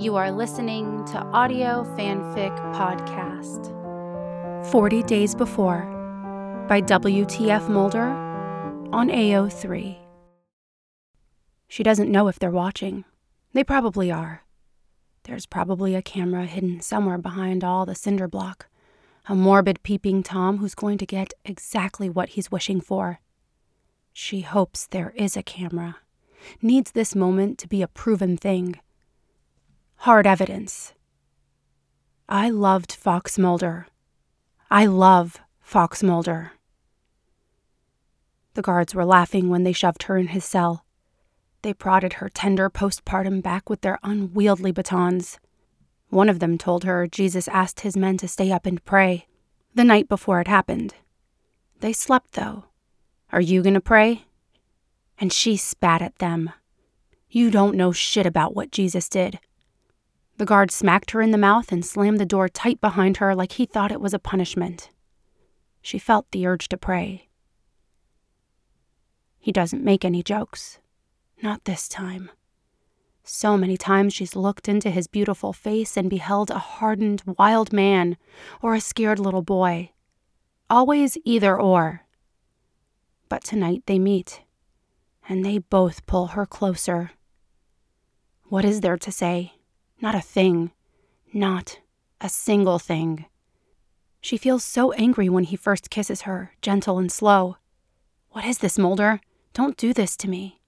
You are listening to Audio Fanfic Podcast. 40 Days Before by WTF Mulder on AO3. She doesn't know if they're watching. They probably are. There's probably a camera hidden somewhere behind all the cinder block. A morbid peeping Tom who's going to get exactly what he's wishing for. She hopes there is a camera. Needs this moment to be a proven thing. Hard evidence. I loved Fox Mulder. I love Fox Mulder. The guards were laughing when they shoved her in his cell. They prodded her tender postpartum back with their unwieldy batons. One of them told her Jesus asked his men to stay up and pray the night before it happened. They slept, though. Are you going to pray? And she spat at them. You don't know shit about what Jesus did. The guard smacked her in the mouth and slammed the door tight behind her like he thought it was a punishment. She felt the urge to pray. He doesn't make any jokes. Not this time. So many times she's looked into his beautiful face and beheld a hardened, wild man or a scared little boy. Always either or. But tonight they meet, and they both pull her closer. What is there to say? Not a thing. Not a single thing. She feels so angry when he first kisses her, gentle and slow. What is this, Mulder? Don't do this to me.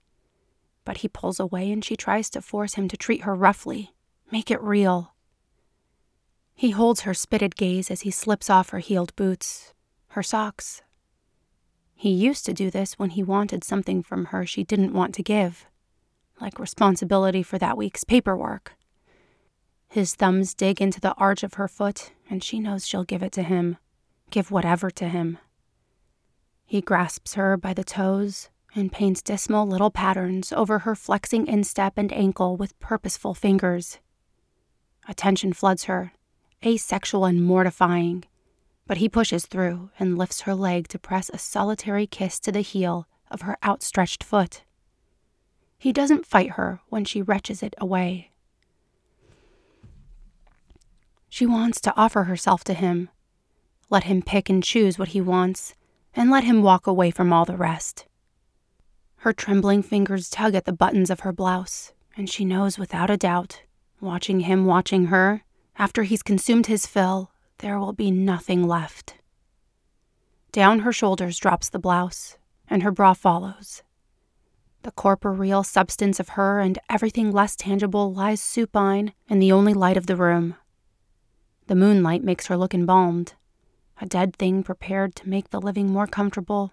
But he pulls away and she tries to force him to treat her roughly, make it real. He holds her spitted gaze as he slips off her heeled boots, her socks. He used to do this when he wanted something from her she didn't want to give, like responsibility for that week's paperwork. His thumbs dig into the arch of her foot and she knows she'll give it to him, give whatever to him. He grasps her by the toes and paints dismal little patterns over her flexing instep and ankle with purposeful fingers. Attention floods her, asexual and mortifying, but he pushes through and lifts her leg to press a solitary kiss to the heel of her outstretched foot. He doesn't fight her when she wrenches it away. She wants to offer herself to him, let him pick and choose what he wants, and let him walk away from all the rest. Her trembling fingers tug at the buttons of her blouse, and she knows without a doubt, watching him watching her, after he's consumed his fill, there will be nothing left. Down her shoulders drops the blouse, and her bra follows. The corporeal substance of her and everything less tangible lies supine in the only light of the room. The moonlight makes her look embalmed, a dead thing prepared to make the living more comfortable.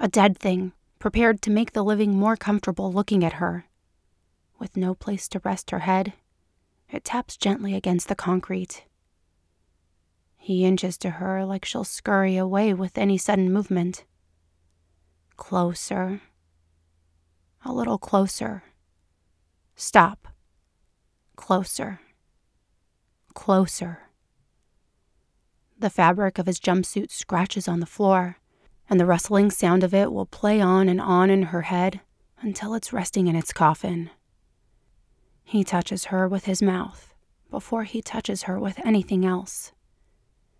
A dead thing. Prepared to make the living more comfortable looking at her. With no place to rest her head, it taps gently against the concrete. He inches to her like she'll scurry away with any sudden movement. Closer. A little closer. Stop. Closer. Closer. The fabric of his jumpsuit scratches on the floor, and the rustling sound of it will play on in her head until it's resting in its coffin. He touches her with his mouth before he touches her with anything else,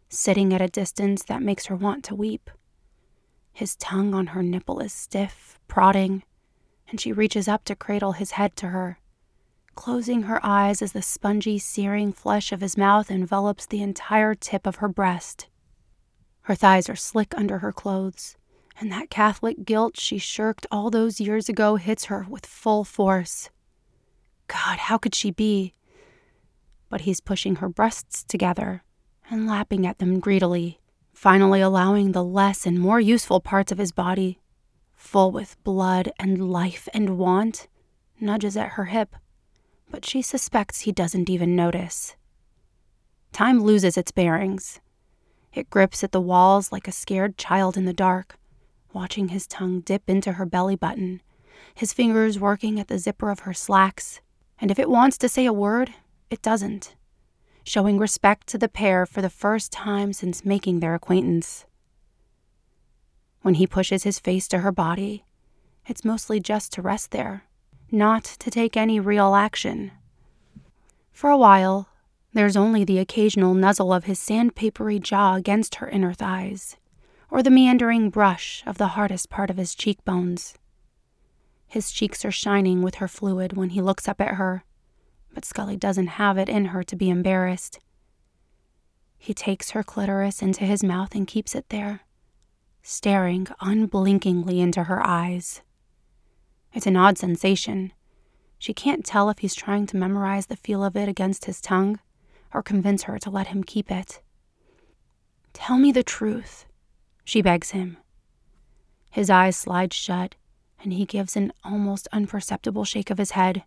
sitting at a distance that makes her want to weep. His tongue on her nipple is stiff, prodding, and she reaches up to cradle his head to her, closing her eyes as the spongy, searing flesh of his mouth envelops the entire tip of her breast. Her thighs are slick under her clothes, and that Catholic guilt she shirked all those years ago hits her with full force. God, how could she be? But he's pushing her breasts together and lapping at them greedily, finally allowing the less and more useful parts of his body, full with blood and life and want, nudges at her hip, but she suspects he doesn't even notice. Time loses its bearings. It grips at the walls like a scared child in the dark, watching his tongue dip into her belly button, his fingers working at the zipper of her slacks, and if it wants to say a word, it doesn't, showing respect to the pair for the first time since making their acquaintance. When he pushes his face to her body, it's mostly just to rest there, not to take any real action. For a while, there's only the occasional nuzzle of his sandpapery jaw against her inner thighs, or the meandering brush of the hardest part of his cheekbones. His cheeks are shining with her fluid when he looks up at her, but Scully doesn't have it in her to be embarrassed. He takes her clitoris into his mouth and keeps it there, staring unblinkingly into her eyes. It's an odd sensation. She can't tell if he's trying to memorize the feel of it against his tongue or convince her to let him keep it. "Tell me the truth," she begs him. His eyes slide shut, and he gives an almost imperceptible shake of his head.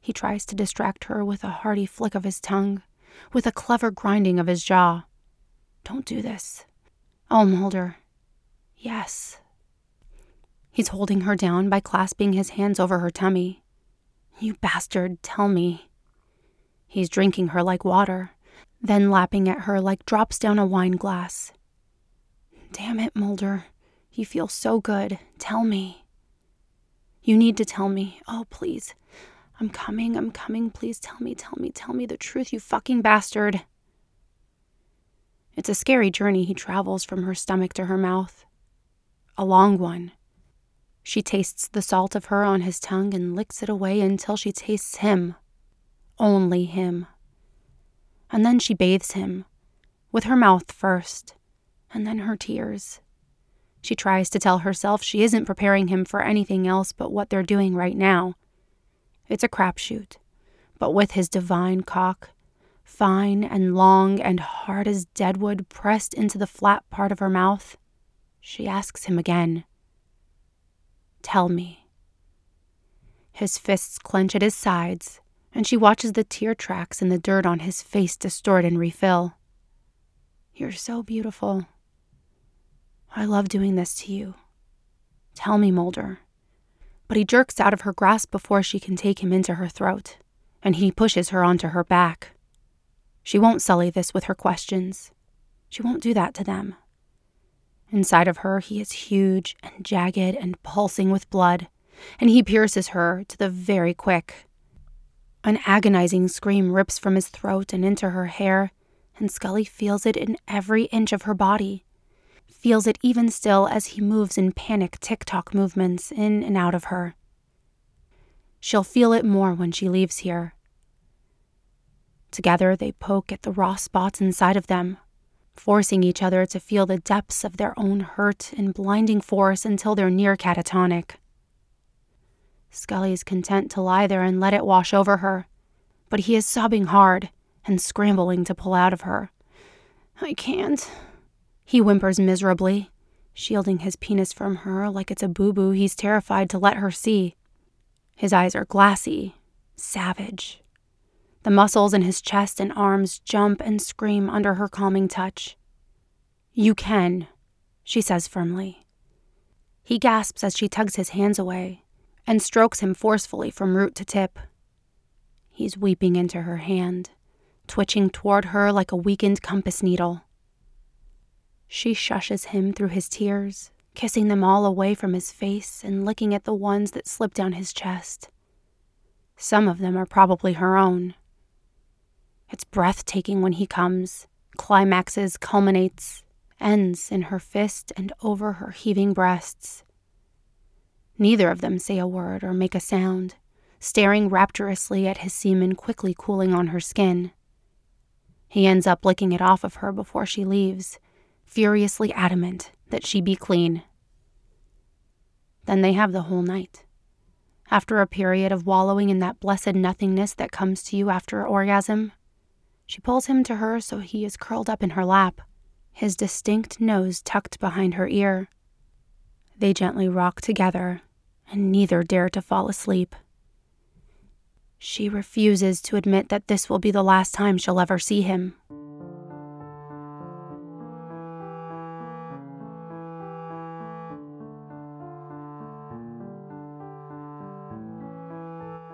He tries to distract her with a hearty flick of his tongue, with a clever grinding of his jaw. "Don't do this. Oh, Mulder. Yes." He's holding her down by clasping his hands over her tummy. "You bastard, tell me." He's drinking her like water, then lapping at her like drops down a wine glass. "Damn it, Mulder. You feel so good. Tell me. You need to tell me. Oh, please. I'm coming. Please tell me the truth, you fucking bastard." It's a scary journey he travels from her stomach to her mouth. A long one. She tastes the salt of her on his tongue and licks it away until she tastes him. Only him. And then she bathes him, with her mouth first, and then her tears. She tries to tell herself she isn't preparing him for anything else but what they're doing right now. It's a crapshoot, but with his divine cock, fine and long and hard as deadwood, pressed into the flat part of her mouth, she asks him again, "Tell me." His fists clench at his sides, and she watches the tear tracks in the dirt on his face distort and refill. "You're so beautiful. I love doing this to you. Tell me, Mulder." But he jerks out of her grasp before she can take him into her throat, and he pushes her onto her back. She won't sully this with her questions. She won't do that to them. Inside of her, he is huge and jagged and pulsing with blood, and he pierces her to the very quick. An agonizing scream rips from his throat and into her hair, and Scully feels it in every inch of her body, feels it even still as he moves in panic tick-tock movements in and out of her. She'll feel it more when she leaves here. Together they poke at the raw spots inside of them, forcing each other to feel the depths of their own hurt in blinding force until they're near catatonic. Scully's content to lie there and let it wash over her, but he is sobbing hard and scrambling to pull out of her. "I can't," he whimpers miserably, shielding his penis from her like it's a boo-boo he's terrified to let her see. His eyes are glassy, savage. The muscles in his chest and arms jump and scream under her calming touch. "You can," she says firmly. He gasps as she tugs his hands away and strokes him forcefully from root to tip. He's weeping into her hand, twitching toward her like a weakened compass needle. She shushes him through his tears, kissing them all away from his face and licking at the ones that slip down his chest. Some of them are probably her own. It's breathtaking when he comes, climaxes, culminates, ends in her fist and over her heaving breasts. Neither of them say a word or make a sound, staring rapturously at his semen quickly cooling on her skin. He ends up licking it off of her before she leaves, furiously adamant that she be clean. Then they have the whole night. After a period of wallowing in that blessed nothingness that comes to you after orgasm, she pulls him to her so he is curled up in her lap, his distinct nose tucked behind her ear. They gently rock together, and neither dare to fall asleep. She refuses to admit that this will be the last time she'll ever see him.